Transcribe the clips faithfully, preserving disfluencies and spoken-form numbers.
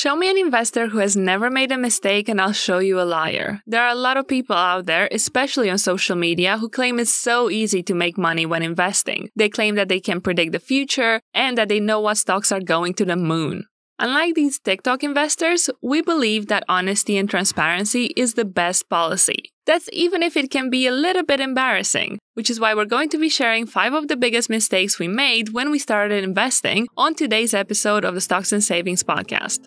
Show me an investor who has never made a mistake and I'll show you a liar. There are a lot of people out there, especially on social media, who claim it's so easy to make money when investing. They claim that they can predict the future and that they know what stocks are going to the moon. Unlike these TikTok investors, we believe that honesty and transparency is the best policy. That's even if it can be a little bit embarrassing, which is why we're going to be sharing five of the biggest mistakes we made when we started investing on today's episode of the Stocks and Savings Podcast.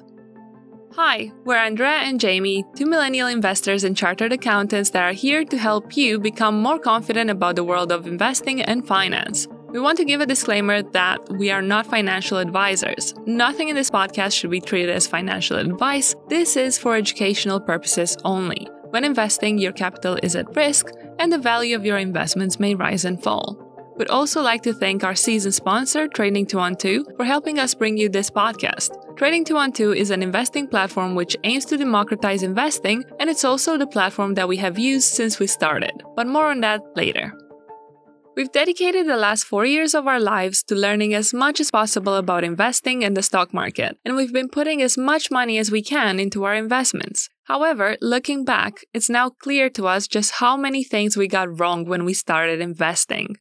Hi, we're Andrea and Jamie, two millennial investors and chartered accountants that are here to help you become more confident about the world of investing and finance. We want to give a disclaimer that we are not financial advisors. Nothing in this podcast should be treated as financial advice. This is for educational purposes only. When investing, your capital is at risk and the value of your investments may rise and fall. We'd also like to thank our season sponsor, Trading two twelve, for helping us bring you this podcast. Trading two twelve is an investing platform which aims to democratize investing, and it's also the platform that we have used since we started. But more on that later. We've dedicated the last four years of our lives to learning as much as possible about investing and the stock market, and we've been putting as much money as we can into our investments. However, looking back, it's now clear to us just how many things we got wrong when we started investing.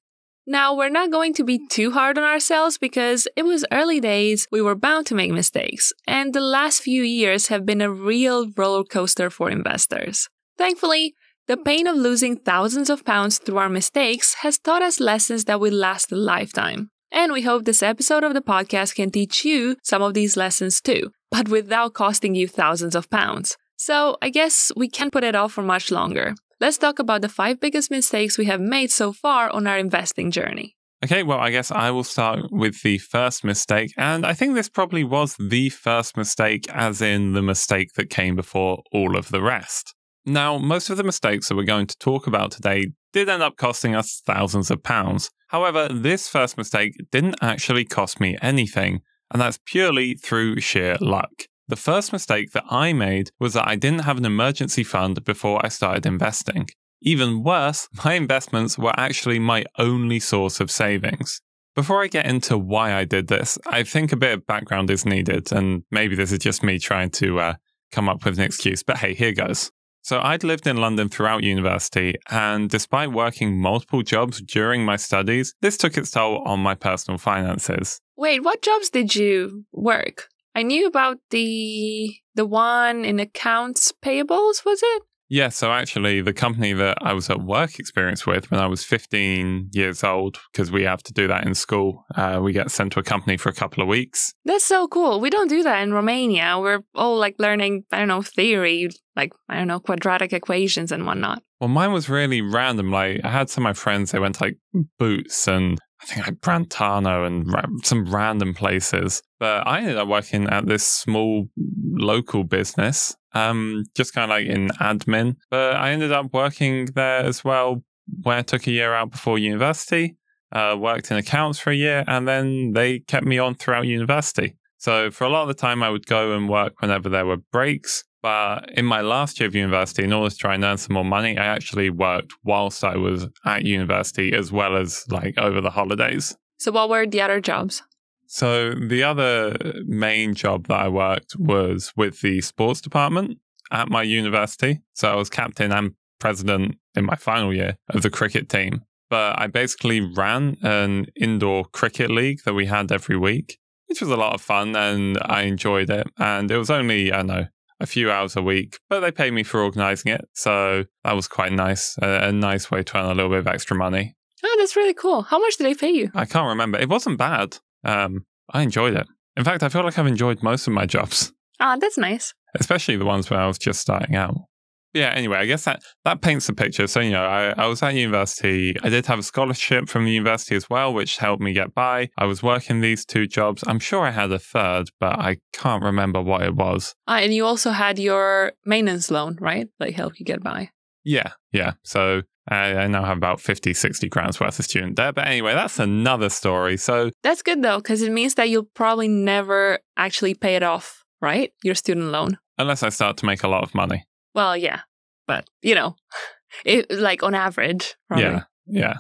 Now, we're not going to be too hard on ourselves because it was early days, we were bound to make mistakes, and the last few years have been a real roller coaster for investors. Thankfully, the pain of losing thousands of pounds through our mistakes has taught us lessons that will last a lifetime. And we hope this episode of the podcast can teach you some of these lessons too, but without costing you thousands of pounds. So I guess we can't put it off for much longer. Let's talk about the five biggest mistakes we have made so far on our investing journey. Okay, well, I guess I will start with the first mistake, and I think this probably was the first mistake, as in the mistake that came before all of the rest. Now, most of the mistakes that we're going to talk about today did end up costing us thousands of pounds. However, this first mistake didn't actually cost me anything, and that's purely through sheer luck. The first mistake that I made was that I didn't have an emergency fund before I started investing. Even worse, my investments were actually my only source of savings. Before I get into why I did this, I think a bit of background is needed, and maybe this is just me trying to uh, come up with an excuse, but hey, here goes. So I'd lived in London throughout university, and despite working multiple jobs during my studies, this took its toll on my personal finances. Wait, what jobs did you work? I knew about the the one in accounts payables, was it? Yeah, so actually the company that I was at work experience with when I was fifteen years old, because we have to do that in school, uh, we get sent to a company for a couple of weeks. That's so cool. We don't do that in Romania. We're all like learning, I don't know, theory, like, I don't know, quadratic equations and whatnot. Well, mine was really random. Like, I had some of my friends, they went to like Boots and I think like Brantano and ra- some random places. But I ended up working at this small local business, um, just kind of like in admin. But I ended up working there as well, where I took a year out before university, uh, worked in accounts for a year, and then they kept me on throughout university. So for a lot of the time, I would go and work whenever there were breaks. But in my last year of university, in order to try and earn some more money, I actually worked whilst I was at university as well as like over the holidays. So what were the other jobs? So the other main job that I worked was with the sports department at my university. So I was captain and president in my final year of the cricket team. But I basically ran an indoor cricket league that we had every week, which was a lot of fun and I enjoyed it. And it was only, I don't know, a few hours a week, but they paid me for organising it. So that was quite nice, a, a nice way to earn a little bit of extra money. Oh, that's really cool. How much did they pay you? I can't remember. It wasn't bad. Um, I enjoyed it. In fact, I feel like I've enjoyed most of my jobs. Ah, oh, that's nice. Especially the ones where I was just starting out. Yeah, anyway, I guess that, that paints the picture. So, you know, I, I was at university. I did have a scholarship from the university as well, which helped me get by. I was working these two jobs. I'm sure I had a third, but I can't remember what it was. Uh, and you also had your maintenance loan, right? That helped you get by. Yeah, yeah. So I, I now have about fifty, sixty grand's worth of student debt. But anyway, that's another story. So that's good, though, because it means that you'll probably never actually pay it off, right? Your student loan. Unless I start to make a lot of money. Well, yeah, but, you know, it, like on average, probably. Yeah, yeah.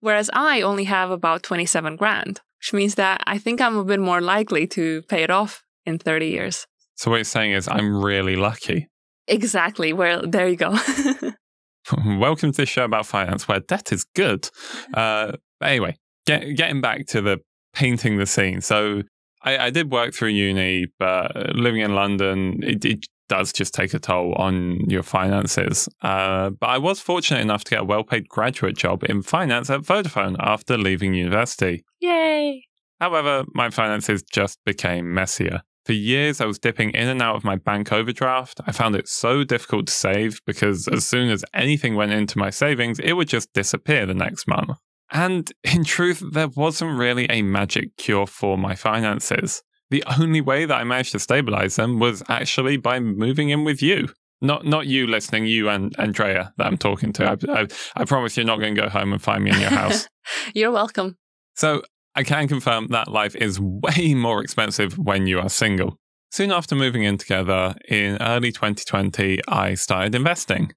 Whereas I only have about twenty-seven grand, which means that I think I'm a bit more likely to pay it off in thirty years. So what you're saying is I'm really lucky. Exactly. Well, there you go. Welcome to the show about finance where debt is good. Uh, anyway, get, getting back to the painting the scene. So I, I did work through uni, but living in London, it, it does just take a toll on your finances. Uh, but I was fortunate enough to get a well-paid graduate job in finance at Vodafone after leaving university. Yay! However, my finances just became messier. For years, I was dipping in and out of my bank overdraft. I found it so difficult to save because as soon as anything went into my savings, it would just disappear the next month. And in truth, there wasn't really a magic cure for my finances. The only way that I managed to stabilize them was actually by moving in with you. Not not you listening, you and Andrea that I'm talking to. I, I, I promise you're not going to go home and find me in your house. You're welcome. So I can confirm that life is way more expensive when you are single. Soon after moving in together, in early twenty twenty, I started investing.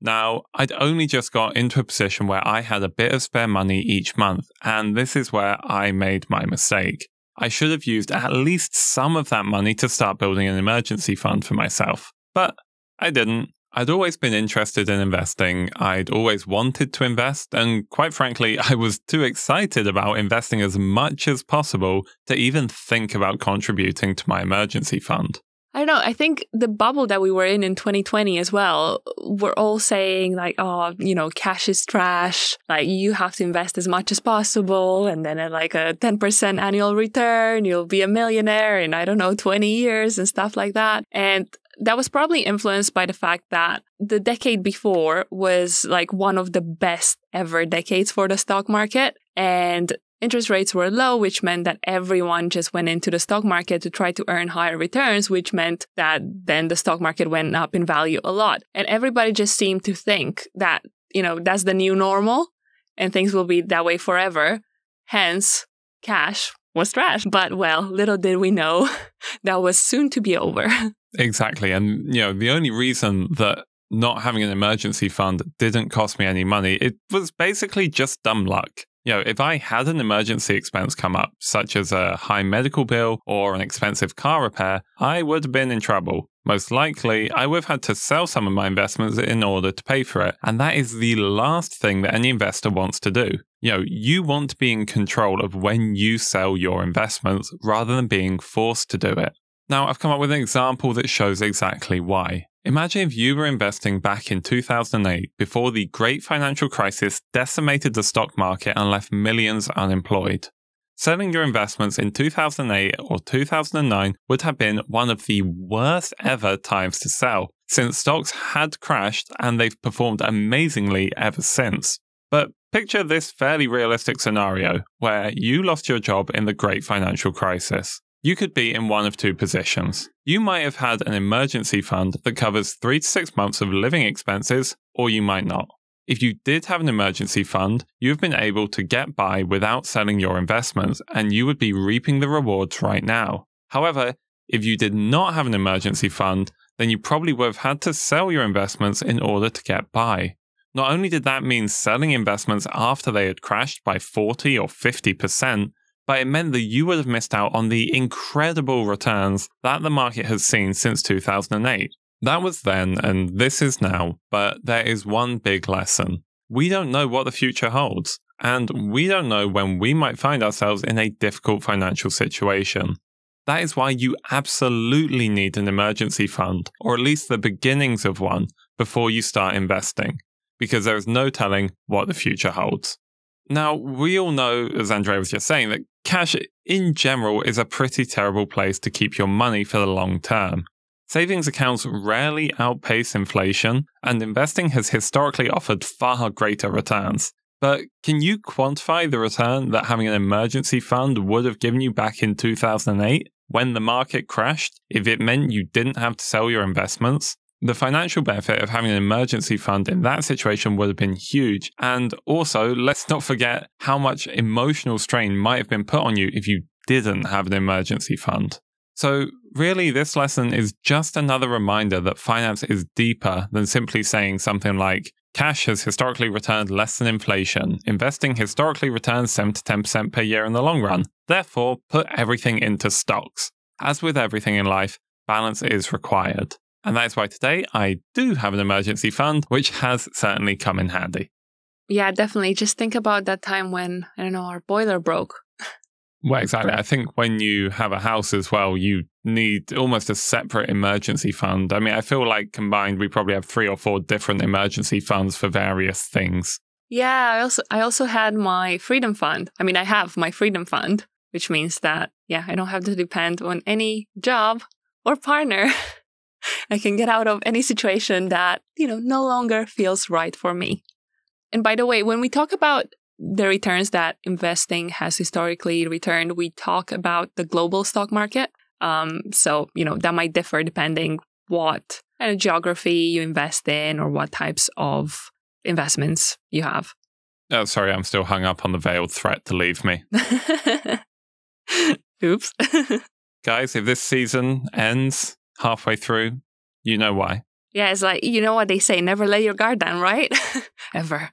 Now, I'd only just got into a position where I had a bit of spare money each month, and this is where I made my mistake. I should have used at least some of that money to start building an emergency fund for myself, but I didn't. I'd always been interested in investing, I'd always wanted to invest, and quite frankly, I was too excited about investing as much as possible to even think about contributing to my emergency fund. I don't know, I think the bubble that we were in in twenty twenty as well, we're all saying like, oh, you know, cash is trash, like you have to invest as much as possible, and then at like a ten percent annual return, you'll be a millionaire in, I don't know, twenty years and stuff like that. And that was probably influenced by the fact that the decade before was like one of the best ever decades for the stock market. And interest rates were low, which meant that everyone just went into the stock market to try to earn higher returns, which meant that then the stock market went up in value a lot. And everybody just seemed to think that, you know, that's the new normal and things will be that way forever. Hence, cash was trash. But well, little did we know that was soon to be over. Exactly. And, you know, the only reason that not having an emergency fund didn't cost me any money, it was basically just dumb luck. You know, if I had an emergency expense come up, such as a high medical bill or an expensive car repair, I would have been in trouble. Most likely, I would have had to sell some of my investments in order to pay for it. And that is the last thing that any investor wants to do. You know, you want to be in control of when you sell your investments rather than being forced to do it. Now, I've come up with an example that shows exactly why. Imagine if you were investing back in two thousand eight, before the great financial crisis decimated the stock market and left millions unemployed. Selling your investments in two thousand eight or two thousand nine would have been one of the worst ever times to sell, since stocks had crashed and they've performed amazingly ever since. But picture this fairly realistic scenario, where you lost your job in the great financial crisis. You could be in one of two positions. You might have had an emergency fund that covers three to six months of living expenses, or you might not. If you did have an emergency fund, you've been able to get by without selling your investments, and you would be reaping the rewards right now. However, if you did not have an emergency fund, then you probably would have had to sell your investments in order to get by. Not only did that mean selling investments after they had crashed by forty or fifty percent, but it meant that you would have missed out on the incredible returns that the market has seen since two thousand eight. That was then, and this is now, but there is one big lesson. We don't know what the future holds, and we don't know when we might find ourselves in a difficult financial situation. That is why you absolutely need an emergency fund, or at least the beginnings of one, before you start investing, because there is no telling what the future holds. Now, we all know, as Andrea was just saying, that cash in general is a pretty terrible place to keep your money for the long term. Savings accounts rarely outpace inflation, and investing has historically offered far greater returns. But can you quantify the return that having an emergency fund would have given you back in two thousand eight, when the market crashed, if it meant you didn't have to sell your investments? The financial benefit of having an emergency fund in that situation would have been huge. And also, let's not forget how much emotional strain might have been put on you if you didn't have an emergency fund. So really, this lesson is just another reminder that finance is deeper than simply saying something like, cash has historically returned less than inflation. Investing historically returns seven to ten percent per year in the long run. Therefore, put everything into stocks. As with everything in life, balance is required. And that's why today I do have an emergency fund, which has certainly come in handy. Yeah, definitely. Just think about that time when, I don't know, our boiler broke. Well, exactly. I think when you have a house as well, you need almost a separate emergency fund. I mean, I feel like combined, we probably have three or four different emergency funds for various things. Yeah, I also I also had my Freedom Fund. I mean, I have my Freedom Fund, which means that, yeah, I don't have to depend on any job or partner. I can get out of any situation that, you know, no longer feels right for me. And by the way, when we talk about the returns that investing has historically returned, we talk about the global stock market. Um, so, you know, that might differ depending what kind of geography you invest in or what types of investments you have. Oh, sorry, I'm still hung up on the veiled threat to leave me. Oops. Guys, if this season ends halfway through, you know why. Yeah, it's like, you know what they say, never let your guard down, right? Ever.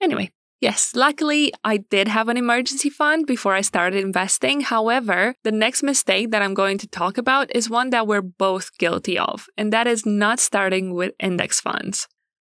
Anyway. Yes, luckily, I did have an emergency fund before I started investing. However, the next mistake that I'm going to talk about is one that we're both guilty of, and that is not starting with index funds.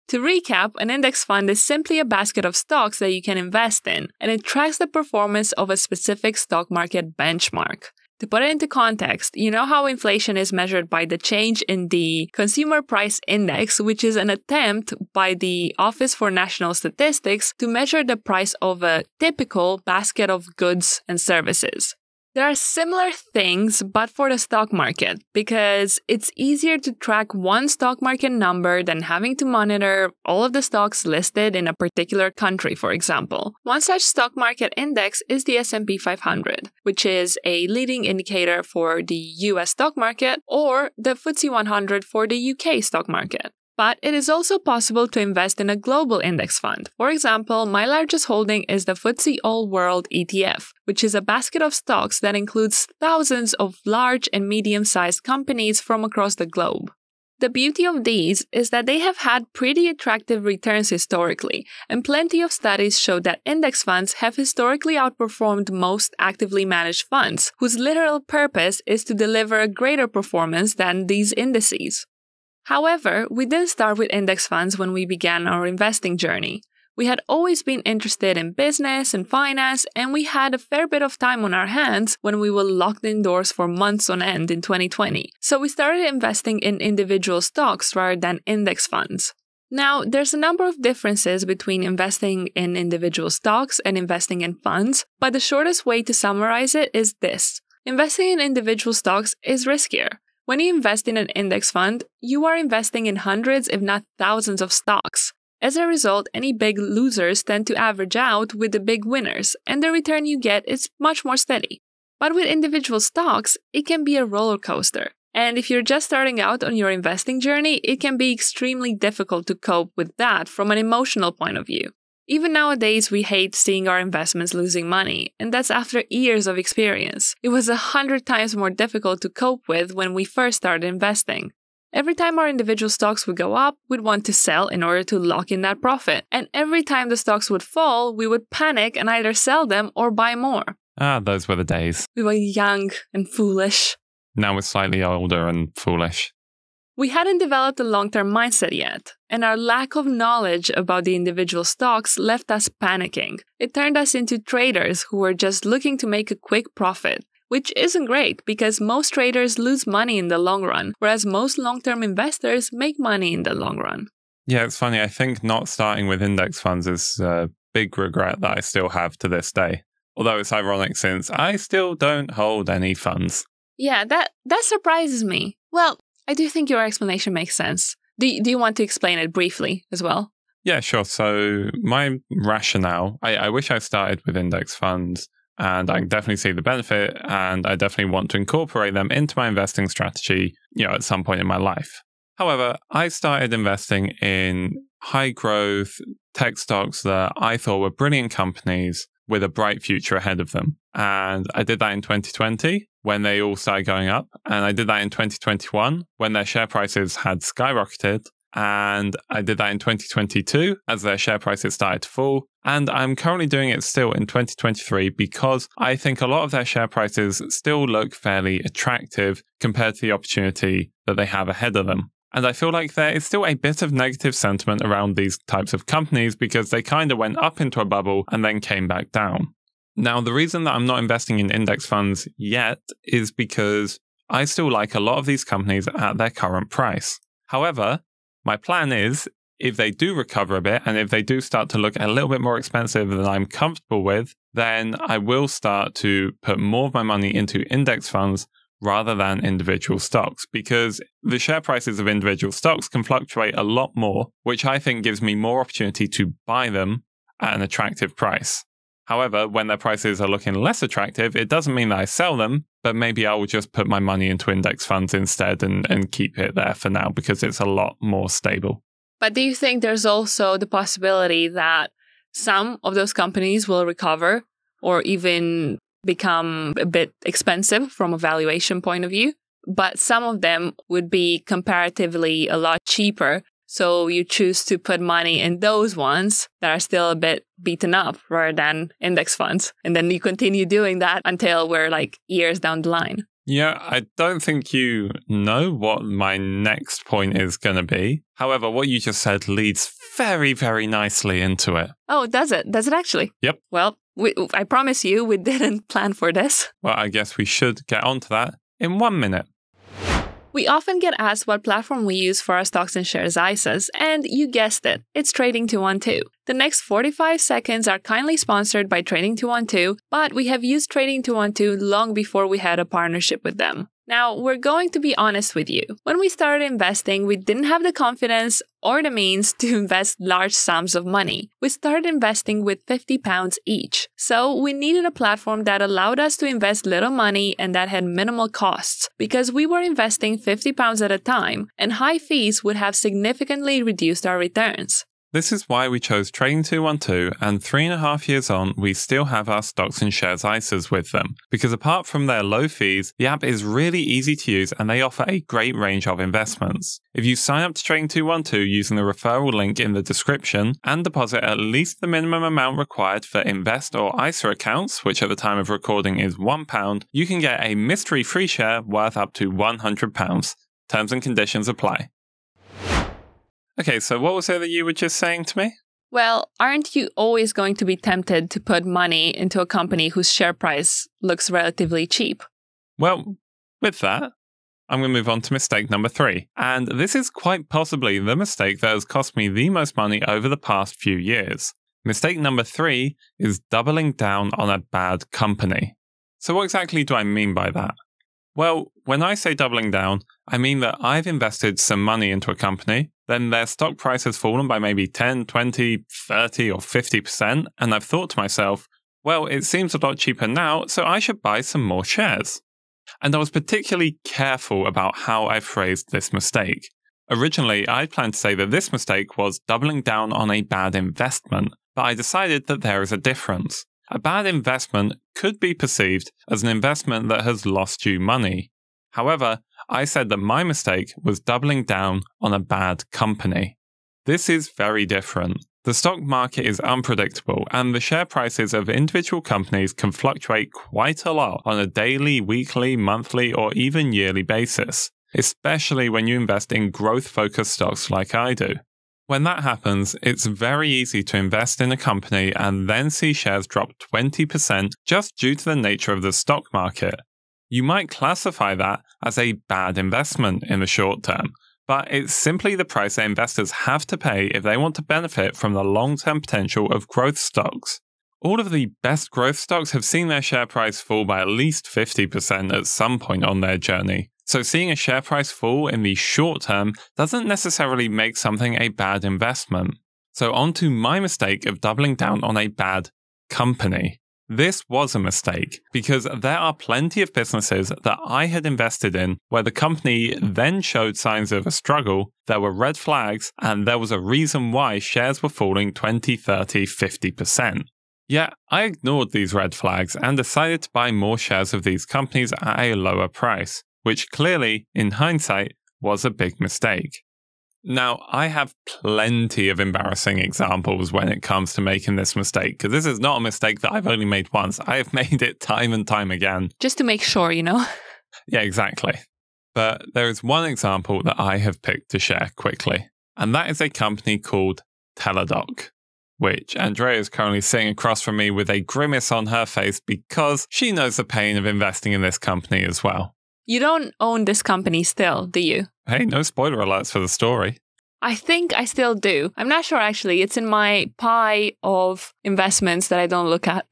To recap, an index fund is simply a basket of stocks that you can invest in, and it tracks the performance of a specific stock market benchmark. To put it into context, you know how inflation is measured by the change in the Consumer Price Index, which is an attempt by the Office for National Statistics to measure the price of a typical basket of goods and services. There are similar things, but for the stock market, because it's easier to track one stock market number than having to monitor all of the stocks listed in a particular country, for example. One such stock market index is the S and P five hundred, which is a leading indicator for the U S stock market, or the F T S E one hundred for the U K stock market. But it is also possible to invest in a global index fund. For example, my largest holding is the F T S E All World E T F, which is a basket of stocks that includes thousands of large and medium-sized companies from across the globe. The beauty of these is that they have had pretty attractive returns historically, and plenty of studies show that index funds have historically outperformed most actively managed funds, whose literal purpose is to deliver a greater performance than these indices. However, we didn't start with index funds when we began our investing journey. We had always been interested in business and finance, and we had a fair bit of time on our hands when we were locked indoors for months on end in twenty twenty. So we started investing in individual stocks rather than index funds. Now, there's a number of differences between investing in individual stocks and investing in funds, but the shortest way to summarize it is this. Investing in individual stocks is riskier. When you invest in an index fund, you are investing in hundreds, if not thousands, of stocks. As a result, any big losers tend to average out with the big winners, and the return you get is much more steady. But with individual stocks, it can be a roller coaster. And if you're just starting out on your investing journey, it can be extremely difficult to cope with that from an emotional point of view. Even nowadays, we hate seeing our investments losing money, and that's after years of experience. It was a hundred times more difficult to cope with when we first started investing. Every time our individual stocks would go up, we'd want to sell in order to lock in that profit. And every time the stocks would fall, we would panic and either sell them or buy more. Ah, those were the days. We were young and foolish. Now we're slightly older and foolish. We hadn't developed a long-term mindset yet, and our lack of knowledge about the individual stocks left us panicking. It turned us into traders who were just looking to make a quick profit, which isn't great because most traders lose money in the long run, whereas most long-term investors make money in the long run. Yeah, it's funny. I think not starting with index funds is a big regret that I still have to this day. Although it's ironic since I still don't hold any funds. Yeah, that, that surprises me. Well, I do think your explanation makes sense. Do you, do you want to explain it briefly as well? Yeah, sure. So my rationale, I, I wish I started with index funds, and I definitely see the benefit, and I definitely want to incorporate them into my investing strategy, you know, at some point in my life. However, I started investing in high growth tech stocks that I thought were brilliant companies with a bright future ahead of them. And I did that in twenty twenty when they all started going up. And I did that in twenty twenty-one when their share prices had skyrocketed. And I did that in twenty twenty-two as their share prices started to fall. And I'm currently doing it still in twenty twenty-three because I think a lot of their share prices still look fairly attractive compared to the opportunity that they have ahead of them. And I feel like there is still a bit of negative sentiment around these types of companies because they kind of went up into a bubble and then came back down. Now, the reason that I'm not investing in index funds yet is because I still like a lot of these companies at their current price. However, my plan is, if they do recover a bit and if they do start to look a little bit more expensive than I'm comfortable with, then I will start to put more of my money into index funds rather than individual stocks, because the share prices of individual stocks can fluctuate a lot more, which I think gives me more opportunity to buy them at an attractive price. However, when their prices are looking less attractive, it doesn't mean that I sell them, but maybe I will just put my money into index funds instead and, and keep it there for now because it's a lot more stable. But do you think there's also the possibility that some of those companies will recover or even become a bit expensive from a valuation point of view, but some of them would be comparatively a lot cheaper? So you choose to put money in those ones that are still a bit beaten up rather than index funds. And then you continue doing that until we're like years down the line. Yeah, I don't think you know what my next point is going to be. However, what you just said leads very, very nicely into it. Oh, does it? Does it actually? Yep. Well, we, I promise you, we didn't plan for this. Well, I guess we should get onto that in one minute. We often get asked what platform we use for our stocks and shares I S As, and you guessed it, it's Trading two twelve. The next forty-five seconds are kindly sponsored by Trading two twelve, but we have used Trading two twelve long before we had a partnership with them. Now, we're going to be honest with you. When we started investing, we didn't have the confidence or the means to invest large sums of money. We started investing with fifty pounds each. So we needed a platform that allowed us to invest little money and that had minimal costs, because we were investing fifty pounds at a time, and high fees would have significantly reduced our returns. This is why we chose Trading two twelve, and three and a half years on, we still have our stocks and shares I S As with them. Because apart from their low fees, the app is really easy to use and they offer a great range of investments. If you sign up to Trading two twelve using the referral link in the description and deposit at least the minimum amount required for Invest or I S A accounts, which at the time of recording is one pound, you can get a mystery free share worth up to one hundred pounds. Terms and conditions apply. Okay, so what was it that you were just saying to me? Well, aren't you always going to be tempted to put money into a company whose share price looks relatively cheap? Well, with that, I'm going to move on to mistake number three. And this is quite possibly the mistake that has cost me the most money over the past few years. Mistake number three is doubling down on a bad company. So what exactly do I mean by that? Well, when I say doubling down, I mean that I've invested some money into a company, then their stock price has fallen by maybe ten, twenty, thirty, or fifty percent, and I've thought to myself, well, it seems a lot cheaper now, so I should buy some more shares. And I was particularly careful about how I phrased this mistake. Originally, I planned to say that this mistake was doubling down on a bad investment, but I decided that there is a difference. A bad investment could be perceived as an investment that has lost you money. However, I said that my mistake was doubling down on a bad company. This is very different. The stock market is unpredictable, and the share prices of individual companies can fluctuate quite a lot on a daily, weekly, monthly, or even yearly basis, especially when you invest in growth-focused stocks like I do. When that happens, it's very easy to invest in a company and then see shares drop twenty percent just due to the nature of the stock market. You might classify that as a bad investment in the short term, but it's simply the price that investors have to pay if they want to benefit from the long-term potential of growth stocks. All of the best growth stocks have seen their share price fall by at least fifty percent at some point on their journey. So seeing a share price fall in the short term doesn't necessarily make something a bad investment. So on to my mistake of doubling down on a bad company. This was a mistake because there are plenty of businesses that I had invested in where the company then showed signs of a struggle, there were red flags, and there was a reason why shares were falling twenty, thirty, fifty percent. Yet I ignored these red flags and decided to buy more shares of these companies at a lower price, which clearly, in hindsight, was a big mistake. Now, I have plenty of embarrassing examples when it comes to making this mistake, because this is not a mistake that I've only made once. I have made it time and time again. Just to make sure, you know? Yeah, exactly. But there is one example that I have picked to share quickly, and that is a company called Teladoc, which Andrea is currently sitting across from me with a grimace on her face because she knows the pain of investing in this company as well. You don't own this company still, do you? Hey, no spoiler alerts for the story. I think I still do. I'm not sure, actually. It's in my pie of investments that I don't look at,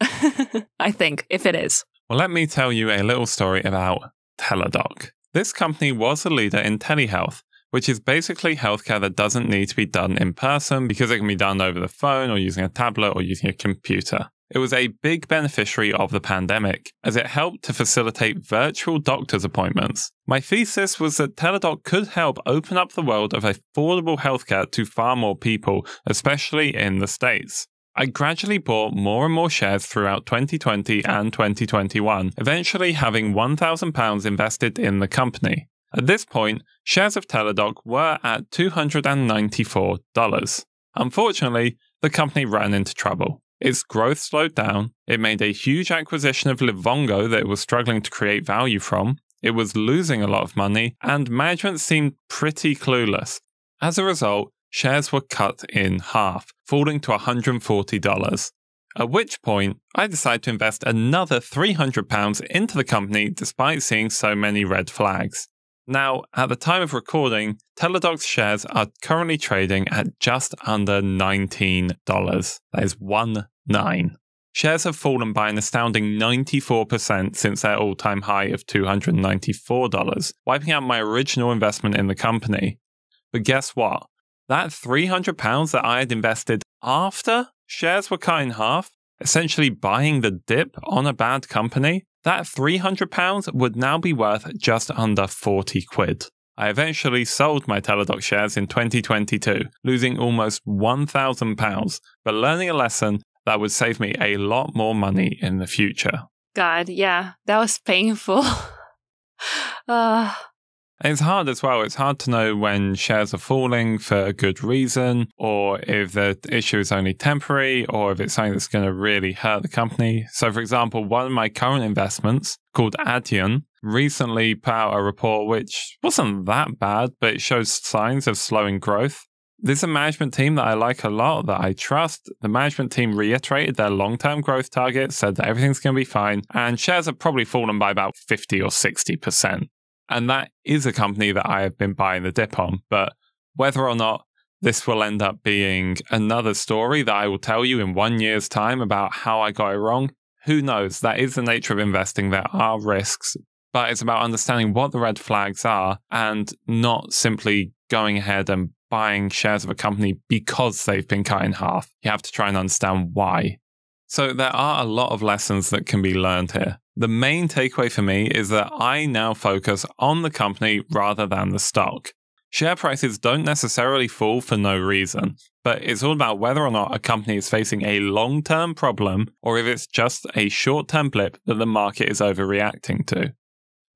I think, if it is. Well, let me tell you a little story about Teladoc. This company was a leader in telehealth, which is basically healthcare that doesn't need to be done in person because it can be done over the phone or using a tablet or using a computer. It was a big beneficiary of the pandemic, as it helped to facilitate virtual doctor's appointments. My thesis was that Teladoc could help open up the world of affordable healthcare to far more people, especially in the States. I gradually bought more and more shares throughout twenty twenty and twenty twenty-one, eventually having one thousand pounds invested in the company. At this point, shares of Teladoc were at two hundred ninety-four dollars. Unfortunately, the company ran into trouble. Its growth slowed down, it made a huge acquisition of Livongo that it was struggling to create value from, it was losing a lot of money, and management seemed pretty clueless. As a result, shares were cut in half, falling to one hundred forty dollars. At which point, I decided to invest another three hundred pounds into the company despite seeing so many red flags. Now, at the time of recording, Teladoc's shares are currently trading at just under nineteen dollars. That is one nine. Shares have fallen by an astounding ninety-four percent since their all-time high of two hundred ninety-four dollars, wiping out my original investment in the company. But guess what? That three hundred pounds that I had invested after shares were cut in half, essentially buying the dip on a bad company, that three hundred pounds would now be worth just under forty quid. I eventually sold my Teladoc shares in twenty twenty-two, losing almost one thousand pounds, but learning a lesson that would save me a lot more money in the future. God, yeah, that was painful. uh. It's hard as well. It's hard to know when shares are falling for a good reason, or if the issue is only temporary, or if it's something that's going to really hurt the company. So, for example, one of my current investments called Adyen recently put out a report which wasn't that bad, but it shows signs of slowing growth. There's a management team that I like a lot, that I trust. The management team reiterated their long-term growth target, said that everything's going to be fine, and shares have probably fallen by about fifty or sixty percent. And that is a company that I have been buying the dip on. But whether or not this will end up being another story that I will tell you in one year's time about how I got it wrong, who knows? That is the nature of investing. There are risks, but it's about understanding what the red flags are and not simply going ahead and buying shares of a company because they've been cut in half. You have to try and understand why. So there are a lot of lessons that can be learned here. The main takeaway for me is that I now focus on the company rather than the stock. Share prices don't necessarily fall for no reason, but it's all about whether or not a company is facing a long-term problem or if it's just a short-term blip that the market is overreacting to.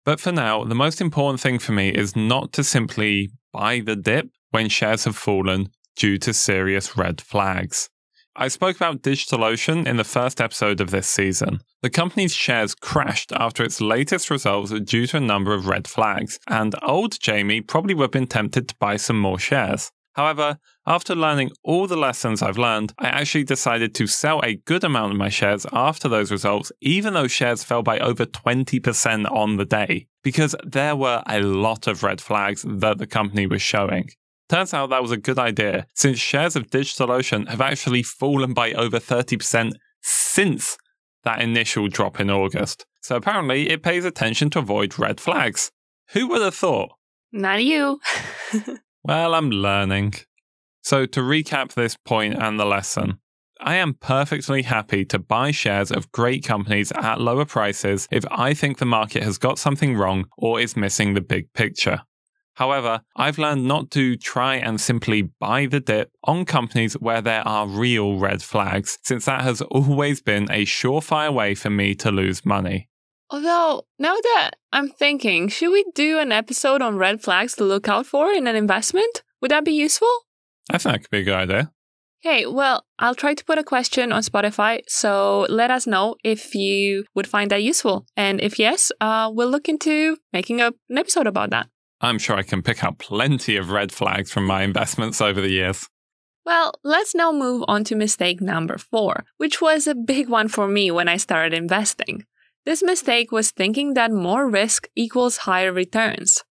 But for now, the most important thing for me is not to simply buy the dip when shares have fallen due to serious red flags. I spoke about DigitalOcean in the first episode of this season. The company's shares crashed after its latest results due to a number of red flags, and old Jamie probably would have been tempted to buy some more shares. However, after learning all the lessons I've learned, I actually decided to sell a good amount of my shares after those results, even though shares fell by over twenty percent on the day, because there were a lot of red flags that the company was showing. Turns out that was a good idea, since shares of DigitalOcean have actually fallen by over thirty percent since that initial drop in August. So apparently it pays attention to avoid red flags. Who would have thought? Not you. Well, I'm learning. So to recap this point and the lesson, I am perfectly happy to buy shares of great companies at lower prices if I think the market has got something wrong or is missing the big picture. However, I've learned not to try and simply buy the dip on companies where there are real red flags, since that has always been a surefire way for me to lose money. Although, now that I'm thinking, should we do an episode on red flags to look out for in an investment? Would that be useful? I think that could be a good idea. Okay, well, I'll try to put a question on Spotify, so let us know if you would find that useful. And if yes, uh, we'll look into making a, an episode about that. I'm sure I can pick up plenty of red flags from my investments over the years. Well, let's now move on to mistake number four, which was a big one for me when I started investing. This mistake was thinking that more risk equals higher returns.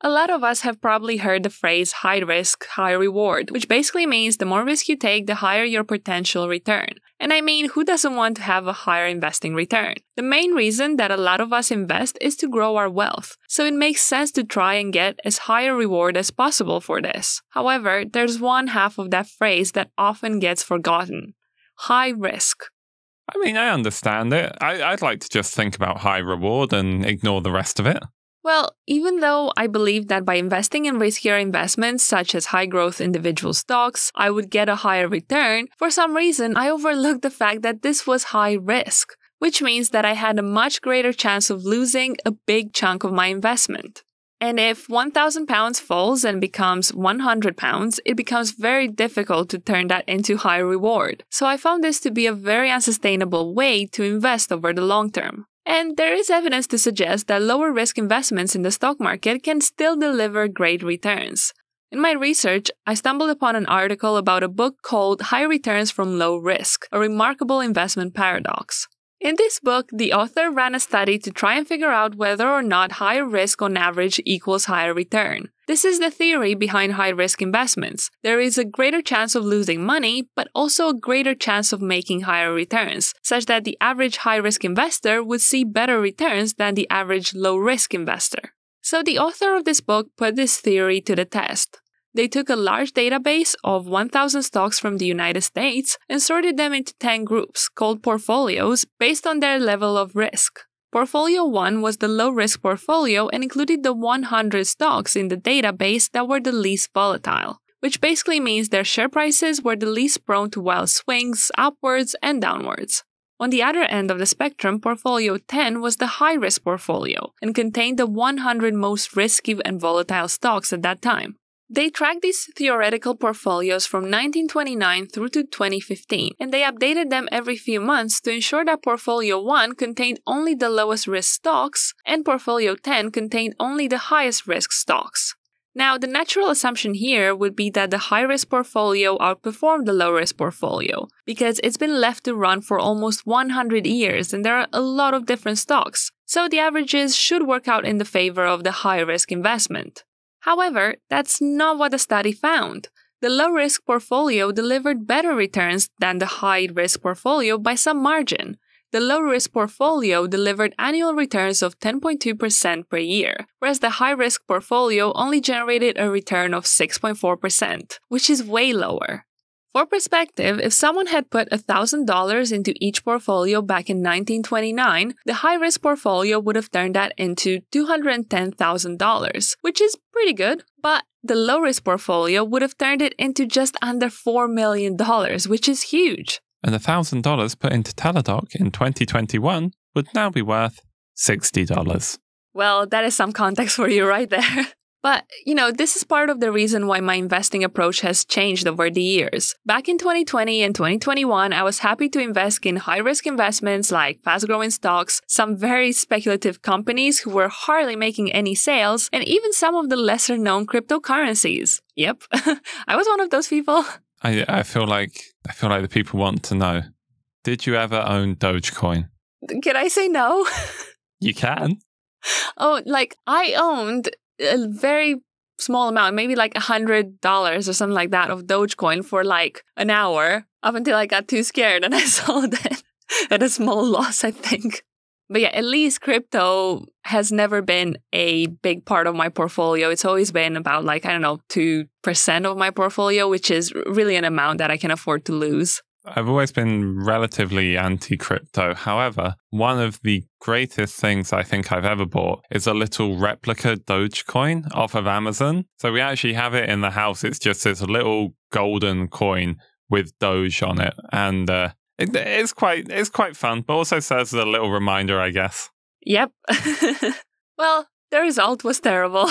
A lot of us have probably heard the phrase high risk, high reward, which basically means the more risk you take, the higher your potential return. And I mean, who doesn't want to have a higher investing return? The main reason that a lot of us invest is to grow our wealth, so it makes sense to try and get as high a reward as possible for this. However, there's one half of that phrase that often gets forgotten. High risk. I mean, I understand it. I, I'd like to just think about high reward and ignore the rest of it. Well, even though I believe that by investing in riskier investments such as high-growth individual stocks, I would get a higher return, for some reason I overlooked the fact that this was high risk, which means that I had a much greater chance of losing a big chunk of my investment. And if one thousand pounds falls and becomes one hundred pounds, it becomes very difficult to turn that into high reward. So I found this to be a very unsustainable way to invest over the long term. And there is evidence to suggest that lower risk investments in the stock market can still deliver great returns. In my research, I stumbled upon an article about a book called High Returns from Low Risk, a Remarkable Investment Paradox. In this book, the author ran a study to try and figure out whether or not higher risk on average equals higher return. This is the theory behind high-risk investments. There is a greater chance of losing money, but also a greater chance of making higher returns, such that the average high-risk investor would see better returns than the average low-risk investor. So the author of this book put this theory to the test. They took a large database of one thousand stocks from the United States and sorted them into ten groups, called portfolios, based on their level of risk. Portfolio one was the low-risk portfolio and included the one hundred stocks in the database that were the least volatile, which basically means their share prices were the least prone to wild swings upwards and downwards. On the other end of the spectrum, portfolio ten was the high-risk portfolio and contained the one hundred most risky and volatile stocks at that time. They tracked these theoretical portfolios from nineteen twenty-nine through to twenty fifteen, and they updated them every few months to ensure that Portfolio one contained only the lowest risk stocks, and Portfolio ten contained only the highest risk stocks. Now, the natural assumption here would be that the high-risk portfolio outperformed the low-risk portfolio, because it's been left to run for almost one hundred years and there are a lot of different stocks, so the averages should work out in the favor of the high-risk investment. However, that's not what the study found. The low-risk portfolio delivered better returns than the high-risk portfolio by some margin. The low-risk portfolio delivered annual returns of ten point two percent per year, whereas the high-risk portfolio only generated a return of six point four percent, which is way lower. For perspective, if someone had put one thousand dollars into each portfolio back in nineteen twenty-nine, the high-risk portfolio would have turned that into two hundred ten thousand dollars, which is pretty good, but the low-risk portfolio would have turned it into just under four million dollars, which is huge. And one thousand dollars put into Teladoc in twenty twenty-one would now be worth sixty dollars. Well, that is some context for you right there. But, you know, this is part of the reason why my investing approach has changed over the years. Back in twenty twenty and twenty twenty-one, I was happy to invest in high-risk investments like fast-growing stocks, some very speculative companies who were hardly making any sales, and even some of the lesser-known cryptocurrencies. Yep, I was one of those people. I, I feel like I feel like the people want to know, did you ever own Dogecoin? Can I say no? You can. Oh, like, I owned a very small amount, maybe like one hundred dollars or something like that of Dogecoin for like an hour up until I got too scared and I sold it at a small loss, I think. But yeah, at least crypto has never been a big part of my portfolio. It's always been about like, I don't know, two percent of my portfolio, which is really an amount that I can afford to lose. I've always been relatively anti-crypto. However, one of the greatest things I think I've ever bought is a little replica Dogecoin off of Amazon. So we actually have it in the house. It's just this little golden coin with Doge on it. And uh, it, it's quite it's quite fun, but also serves as a little reminder, I guess. Yep. Well, The result was terrible.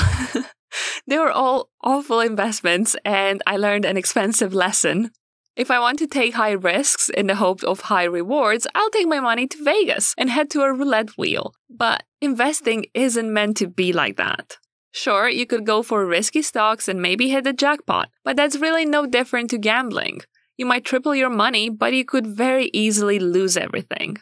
They were all awful investments, and I learned an expensive lesson. If I want to take high risks in the hope of high rewards, I'll take my money to Vegas and head to a roulette wheel. But investing isn't meant to be like that. Sure, you could go for risky stocks and maybe hit the jackpot, but that's really no different to gambling. You might triple your money, but you could very easily lose everything.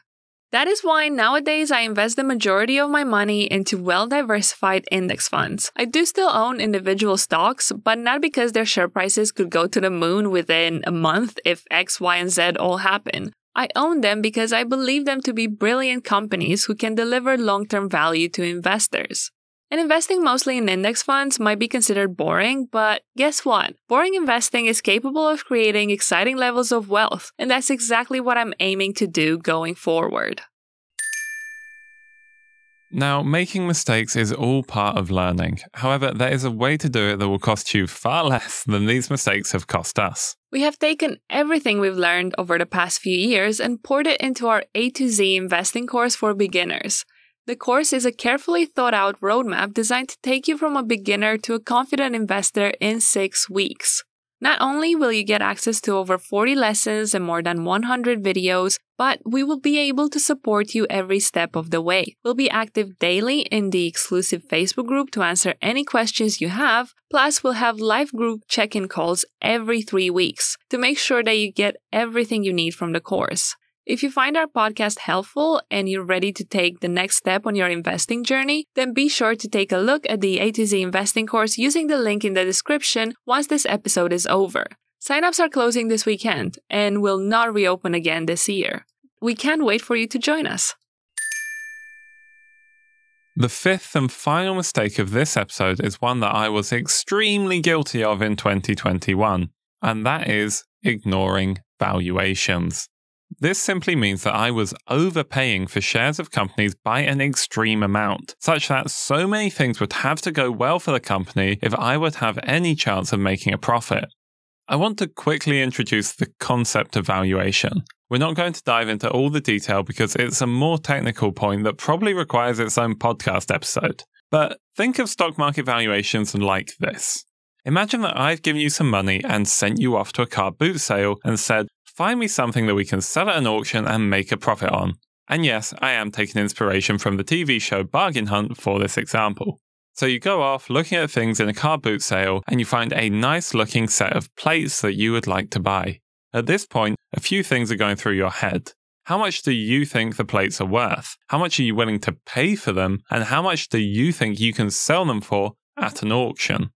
That is why nowadays I invest the majority of my money into well-diversified index funds. I do still own individual stocks, but not because their share prices could go to the moon within a month if X, Y, and Z all happen. I own them because I believe them to be brilliant companies who can deliver long-term value to investors. And investing mostly in index funds might be considered boring, but guess what? Boring investing is capable of creating exciting levels of wealth, and that's exactly what I'm aiming to do going forward. Now, making mistakes is all part of learning. However, there is a way to do it that will cost you far less than these mistakes have cost us. We have taken everything we've learned over the past few years and poured it into our A to Z investing course for beginners. The course is a carefully thought-out roadmap designed to take you from a beginner to a confident investor in six weeks. Not only will you get access to over forty lessons and more than one hundred videos, but we will be able to support you every step of the way. We'll be active daily in the exclusive Facebook group to answer any questions you have, plus we'll have live group check-in calls every three weeks to make sure that you get everything you need from the course. If you find our podcast helpful and you're ready to take the next step on your investing journey, then be sure to take a look at the A to Z investing course using the link in the description once this episode is over. Signups are closing this weekend and will not reopen again this year. We can't wait for you to join us. The fifth and final mistake of this episode is one that I was extremely guilty of in twenty twenty-one, and that is ignoring valuations. This simply means that I was overpaying for shares of companies by an extreme amount, such that so many things would have to go well for the company if I would have any chance of making a profit. I want to quickly introduce the concept of valuation. We're not going to dive into all the detail because it's a more technical point that probably requires its own podcast episode. But think of stock market valuations like this. Imagine that I've given you some money and sent you off to a car boot sale and said, "Find me something that we can sell at an auction and make a profit on." And yes, I am taking inspiration from the T V show Bargain Hunt for this example. So you go off looking at things in a car boot sale and you find a nice looking set of plates that you would like to buy. At this point, a few things are going through your head. How much do you think the plates are worth? How much are you willing to pay for them? And how much do you think you can sell them for at an auction?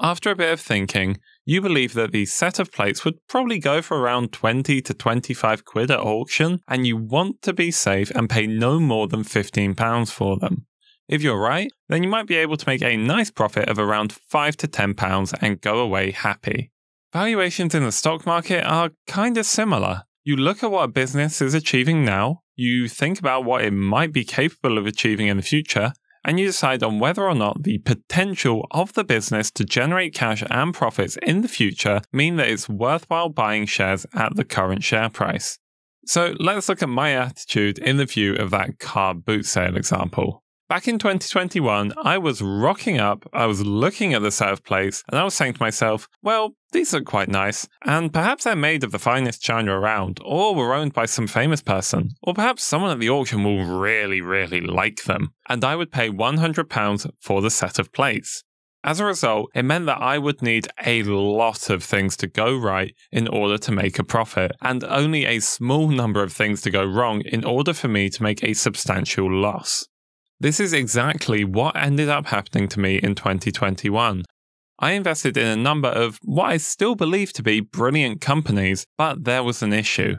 After a bit of thinking, you believe that the set of plates would probably go for around twenty to twenty-five quid at auction, and you want to be safe and pay no more than fifteen pounds for them. If you're right, then you might be able to make a nice profit of around five to ten pounds and go away happy. Valuations in the stock market are kind of similar. You look at what a business is achieving now, you think about what it might be capable of achieving in the future, and you decide on whether or not the potential of the business to generate cash and profits in the future mean that it's worthwhile buying shares at the current share price. So let's look at my attitude in the view of that car boot sale example. Back in twenty twenty-one, I was rocking up, I was looking at the set of plates, and I was saying to myself, well, these look quite nice, and perhaps they're made of the finest china around, or were owned by some famous person, or perhaps someone at the auction will really, really like them, and I would pay one hundred pounds for the set of plates. As a result, it meant that I would need a lot of things to go right in order to make a profit, and only a small number of things to go wrong in order for me to make a substantial loss. This is exactly what ended up happening to me in twenty twenty-one. I invested in a number of what I still believe to be brilliant companies, but there was an issue.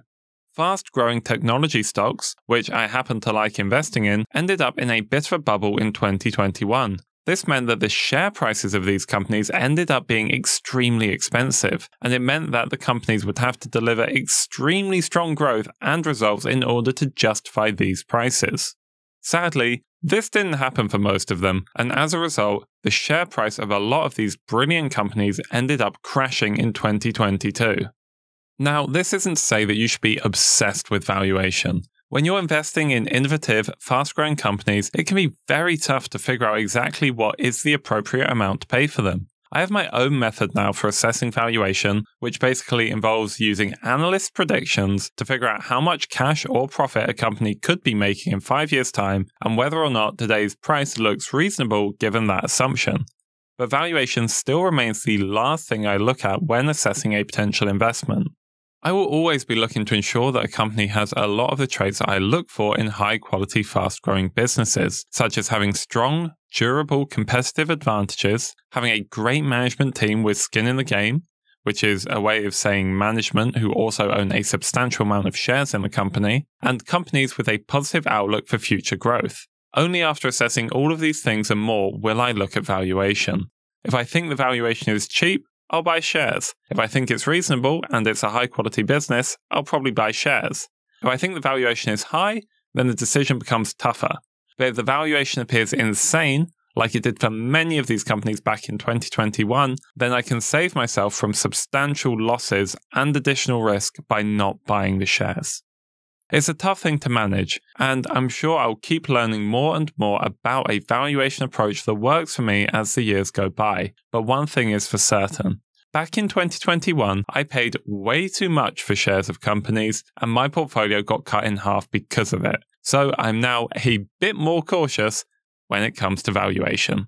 Fast-growing technology stocks, which I happen to like investing in, ended up in a bit of a bubble in twenty twenty-one. This meant that the share prices of these companies ended up being extremely expensive, and it meant that the companies would have to deliver extremely strong growth and results in order to justify these prices. Sadly, this didn't happen for most of them, and as a result, the share price of a lot of these brilliant companies ended up crashing in twenty twenty-two. Now, this isn't to say that you should be obsessed with valuation. When you're investing in innovative, fast-growing companies, it can be very tough to figure out exactly what is the appropriate amount to pay for them. I have my own method now for assessing valuation, which basically involves using analyst predictions to figure out how much cash or profit a company could be making in five years' time and whether or not today's price looks reasonable given that assumption. But valuation still remains the last thing I look at when assessing a potential investment. I will always be looking to ensure that a company has a lot of the traits that I look for in high-quality, fast-growing businesses, such as having strong, durable, competitive advantages, having a great management team with skin in the game, which is a way of saying management who also own a substantial amount of shares in the company, and companies with a positive outlook for future growth. Only after assessing all of these things and more will I look at valuation. If I think the valuation is cheap, I'll buy shares. If I think it's reasonable and it's a high quality business, I'll probably buy shares. If I think the valuation is high, then the decision becomes tougher. But if the valuation appears insane, like it did for many of these companies back in twenty twenty-one, then I can save myself from substantial losses and additional risk by not buying the shares. It's a tough thing to manage, and I'm sure I'll keep learning more and more about a valuation approach that works for me as the years go by. But one thing is for certain. Back in twenty twenty-one, I paid way too much for shares of companies, and my portfolio got cut in half because of it. So I'm now a bit more cautious when it comes to valuation.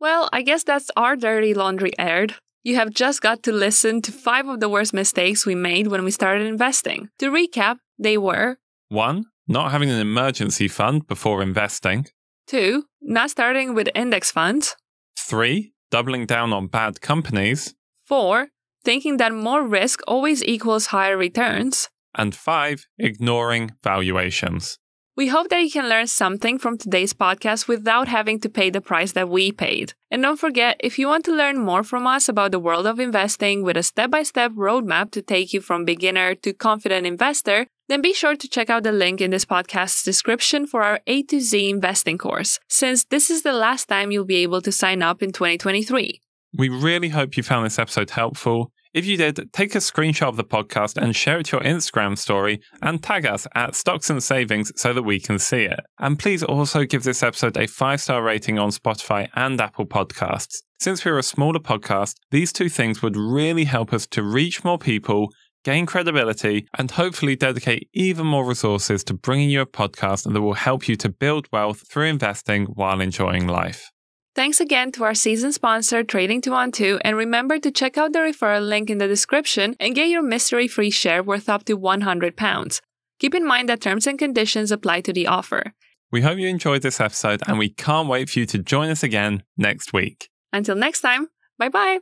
Well, I guess that's our dirty laundry aired. You have just got to listen to five of the worst mistakes we made when we started investing. To recap, they were one Not having an emergency fund before investing. two Not starting with index funds. three Doubling down on bad companies. four Thinking that more risk always equals higher returns. And five Ignoring valuations. We hope that you can learn something from today's podcast without having to pay the price that we paid. And don't forget, if you want to learn more from us about the world of investing with a step-by-step roadmap to take you from beginner to confident investor, then be sure to check out the link in this podcast's description for our A to Z investing course, since this is the last time you'll be able to sign up in twenty twenty-three. We really hope you found this episode helpful. If you did, take a screenshot of the podcast and share it to your Instagram story and tag us at Stocks and Savings so that we can see it. And please also give this episode a five-star rating on Spotify and Apple Podcasts. Since we're a smaller podcast, these two things would really help us to reach more people, gain credibility, and hopefully dedicate even more resources to bringing you a podcast that will help you to build wealth through investing while enjoying life. Thanks again to our season sponsor, Trading two twelve, and remember to check out the referral link in the description and get your mystery-free share worth up to one hundred pounds. Keep in mind that terms and conditions apply to the offer. We hope you enjoyed this episode, and we can't wait for you to join us again next week. Until next time, bye-bye!